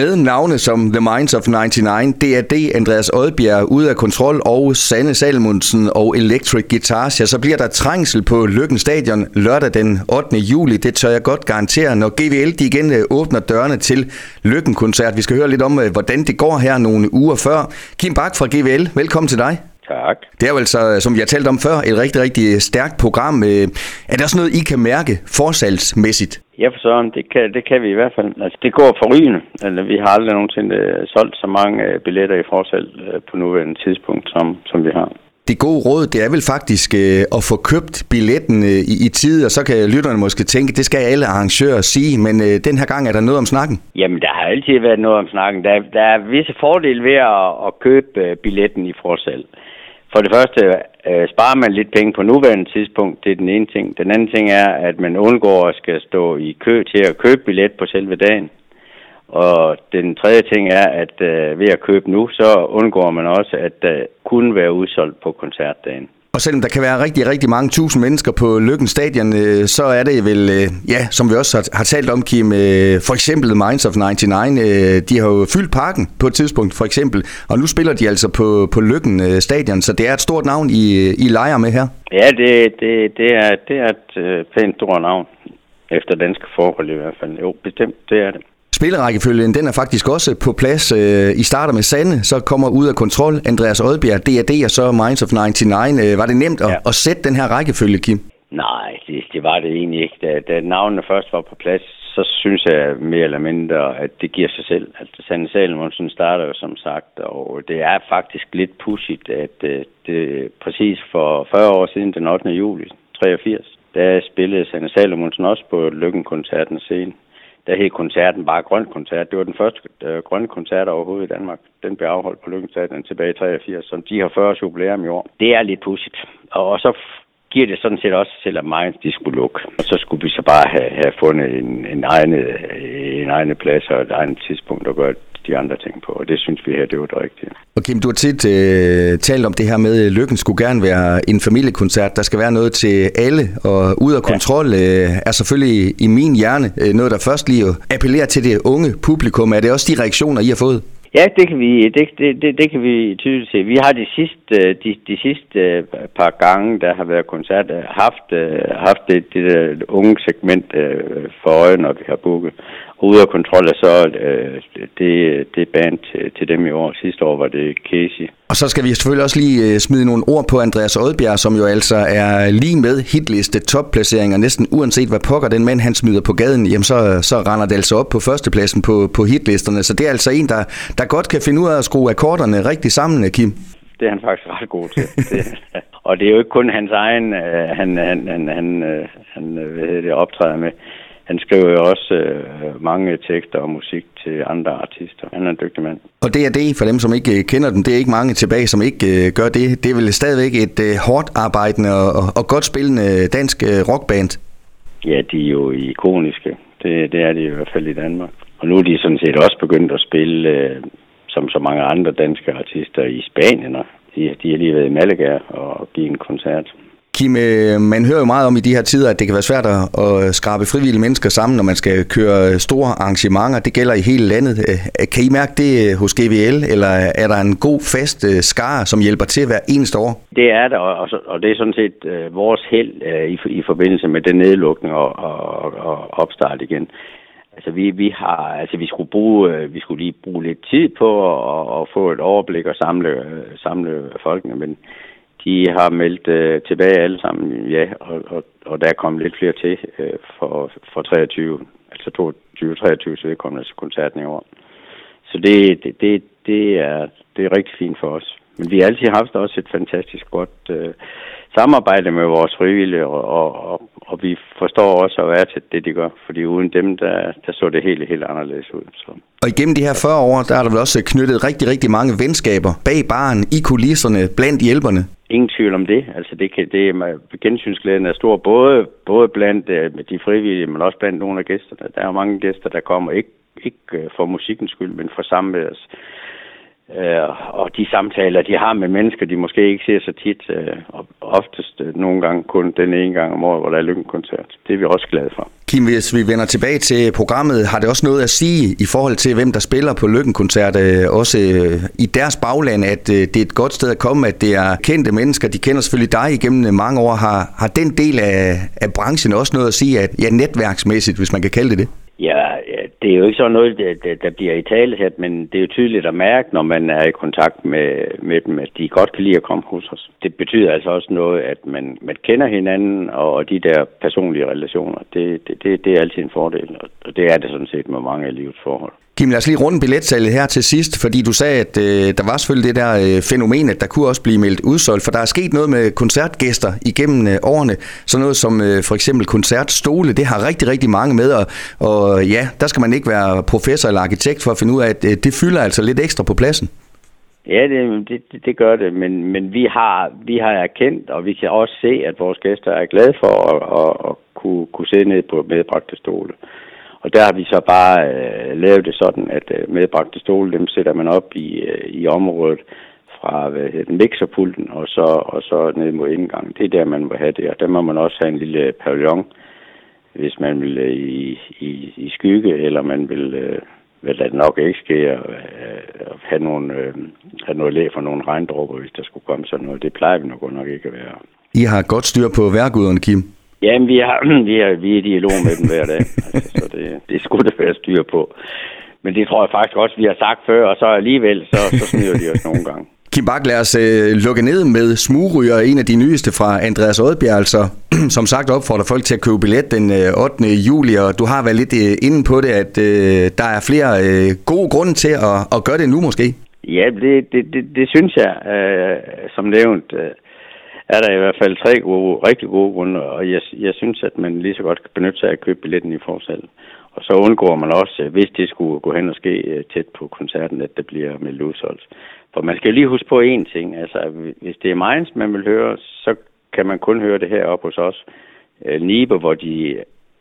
Med navne som The Minds of 99, D-A-D, Andreas Odbjerg, Ude af Kontrol og Sanne Salomonsen og Electric Guitars, ja, så bliver der trængsel på Løkken Stadion lørdag den 8. juli. Det tør jeg godt garantere, når GVL igen åbner dørene til Løkken Koncert. Vi skal høre lidt om, hvordan det går her nogle uger før. Kim Bach fra GVL, velkommen til dig. Tak. Det er jo altså, som jeg talte om før, et rigtig, rigtig stærkt program. Er det også noget, I kan mærke forsalgsmæssigt? Ja, for sådan, det kan vi i hvert fald. Altså, det går forrygende. Altså, vi har aldrig nogensinde solgt så mange billetter i forsalg på nuværende tidspunkt, som vi har. Det gode råd, det er vel faktisk at få købt billetten i tide, og så kan lytterne måske tænke, det skal alle arrangører sige, men den her gang er der noget om snakken. Jamen, der har altid været noget om snakken. Der er visse fordele ved at købe billetten i forsalg. For det første sparer man lidt penge på nuværende tidspunkt, det er den ene ting. Den anden ting er, at man undgår at skal stå i kø til at købe billet på selve dagen. Og den tredje ting er, at ved at købe nu, så undgår man også at kunne være udsolgt på koncertdagen. Og selvom der kan være rigtig, rigtig mange tusind mennesker på Løkken Stadion, så er det vel, ja, som vi også har talt om, Kim, for eksempel The Minds of 99, de har jo fyldt parken på et tidspunkt, for eksempel, og nu spiller de altså på Løkken Stadion, så det er et stort navn, I leger med her. Ja, det er et pænt stort navn, efter danske forhold i hvert fald. Jo, bestemt, det er det. Spillerækkefølgen, den er faktisk også på plads. I starter med Sanne, så kommer Ud af Kontrol, Andreas Odbjerg, D&D og så Minds of 99. Var det nemt at sætte den her rækkefølge, Kim? Nej, det var det egentlig ikke. Da navnene først var på plads, så synes jeg mere eller mindre, at det giver sig selv. Altså, Sanne Salomonsen starter jo som sagt, og det er faktisk lidt pudsigt, at det præcis for 40 år siden, den 8. juli 83, der spillede Sanne Salomonsen også på Løkken-koncerten scene. Der hed koncerten bare Grøn Koncert. Det var den første grønne koncert overhovedet i Danmark. Den blev afholdt på Løkken Stadion tilbage i 83, som de har 40 års jubilæum i år. Det er lidt pudsigt. Og så giver det sådan set også, selvom Mainz de skulle lukke. Og så skulle vi så bare have fundet en egen plads og et egnet tidspunkt at gøre de andre ting på, og det synes vi her, det var det rigtige. Og Kim, du har tit talt om det her med, at Løkken skulle gerne være en familiekoncert, der skal være noget til alle, og Ud af Kontrol er selvfølgelig i min hjerne noget, der først lige appellerer til det unge publikum. Er det også de reaktioner, I har fået? Ja, det kan vi tydeligt se. Vi har de sidste par gange, der har været koncert, haft det unge segment for øje, når vi har booket. Ude af Kontrol er så det band til dem i år. Sidste år var det Casey. Og så skal vi selvfølgelig også lige smide nogle ord på Andreas Odbjerg, som jo altså er lige med hitliste topplaceringer. Næsten uanset hvad pokker den mand, han smider på gaden, jamen så render det altså op på førstepladsen på hitlisterne. Så det er altså en, der godt kan finde ud af at skrue akkorderne rigtig sammen, Kim. Det er han faktisk ret god til. Og det er jo ikke kun hans egen, han optræder med. Han skriver jo også mange tekster og musik til andre artister. Han er en dygtig mand. Og det er det, for dem, som ikke kender dem, det er ikke mange tilbage, som ikke gør det. Det er vel stadigvæk et hårdt arbejdende og godt spillende dansk rockband? Ja, de er jo ikoniske. Det er de i hvert fald i Danmark. Og nu er de sådan set også begyndt at spille, som så mange andre danske artister, i Spanien. De har lige været i Malaga og give en koncert. Kim, man hører jo meget om i de her tider, at det kan være svært at skrabe frivillige mennesker sammen, når man skal køre store arrangementer. Det gælder i hele landet. Kan I mærke det hos GVL, eller er der en god fast skare, som hjælper til hver eneste år? Det er der, og det er sådan set vores held i forbindelse med den nedlukning og opstart igen. Altså vi skulle lige bruge lidt tid på at få et overblik og samle folkene, men de har meldt tilbage alle sammen, ja, og der er kommet lidt flere til for 23, altså 22-23, så det kommer altså koncerten i år. Så det er rigtig fint for os. Men vi har altid haft også et fantastisk godt samarbejde med vores frivillige, og vi forstår også at være til det, de gør. Fordi uden dem, der så det helt, helt anderledes ud. Så. Og igennem de her 40 år, der er der vel også knyttet rigtig, rigtig mange venskaber bag baren, i kulisserne, blandt hjælperne? Ingen tvivl om det. Altså gensynsglæden er stor, både blandt de frivillige, men også blandt nogle af gæsterne. Der er jo mange gæster, der kommer, ikke for musikkens skyld, men for samværs Og de samtaler, de har med mennesker, de måske ikke ser så tit, og oftest nogle gange kun den ene gang om året, hvor der er Løkken Koncert. Det er vi også glade for. Kim, hvis vi vender tilbage til programmet, har det også noget at sige i forhold til, hvem der spiller på Løkken Koncert, også i deres bagland, at det er et godt sted at komme, at det er kendte mennesker, de kender selvfølgelig dig igennem mange år. Har den del af branchen også noget at sige, at ja, netværksmæssigt, hvis man kan kalde det det? Ja, det er jo ikke sådan noget, der bliver i tale her, men det er jo tydeligt at mærke, når man er i kontakt med dem, at de godt kan lide at komme hos os. Det betyder altså også noget, at man kender hinanden, og de der personlige relationer, det er altid en fordel, og det er det sådan set med mange af livets forhold. Kim, lad os lige runde billetsalget her til sidst, fordi du sagde, at der var selvfølgelig det der fænomen, at der kunne også blive meldt udsolgt, for der er sket noget med koncertgæster igennem årene. Sådan noget som for eksempel koncertstole, det har rigtig, rigtig mange med, og ja, der skal man ikke være professor eller arkitekt for at finde ud af, at det fylder altså lidt ekstra på pladsen. Ja, det gør det, men vi har erkendt, og vi kan også se, at vores gæster er glade for at kunne sidde ned på medbragte stole. Og der har vi så bare lavet det sådan, at medbragte stole, dem sætter man op i området fra mixerpulten og så ned mod indgangen. Det er der, man må have det, og der må man også have en lille pavillon, hvis man vil i skygge, eller man vil, vel det nok ikke sker, have noget læg for nogle regndråber, hvis der skulle komme sådan noget. Det plejer vi nok ikke at være. I har godt styr på værkuderne, Kim. Jamen, vi er i dialog med dem hver dag, altså, så det skulle der være styr på. Men det tror jeg faktisk også, vi har sagt før, og så alligevel, så smider de os nogle gange. Kim Bach, lad os lukke ned med Smugryger, en af de nyeste fra Andreas Odbjerg, altså som sagt opfordrer folk til at købe billet den 8. juli, og du har været lidt inde på det, at der er flere gode grunde til at gøre det nu måske. Ja, det synes jeg, som nævnt. Er der i hvert fald 3 gode, rigtig gode grunde, og jeg synes, at man lige så godt kan benytte sig af at købe billetten i forsalget. Og så undgår man også, hvis det skulle gå hen og ske tæt på koncerten, at det bliver meldt udsolgt. For man skal lige huske på én ting, altså hvis det er Minds, man vil høre, så kan man kun høre det heroppe hos os. Nibe, hvor de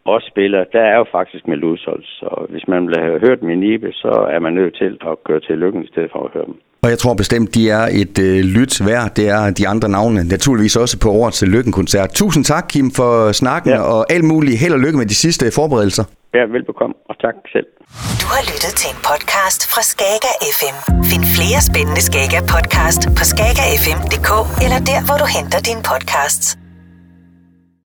også spiller, der er jo faktisk meldt udsolgt, så hvis man vil have hørt dem i Nibe, så er man nødt til at køre til Løkken i stedet for at høre dem. Og jeg tror bestemt, de er et lyt værd. Det er de andre navne, naturligvis også på årets Løkken Koncert. Tusind tak, Kim, for snakken, ja. Og alt muligt held og lykke med de sidste forberedelser. Ja, velbekomme, og tak selv. Du har lyttet til en podcast fra Skager FM. Find flere spændende Skager podcast på skagerfm.dk eller der, hvor du henter dine podcasts.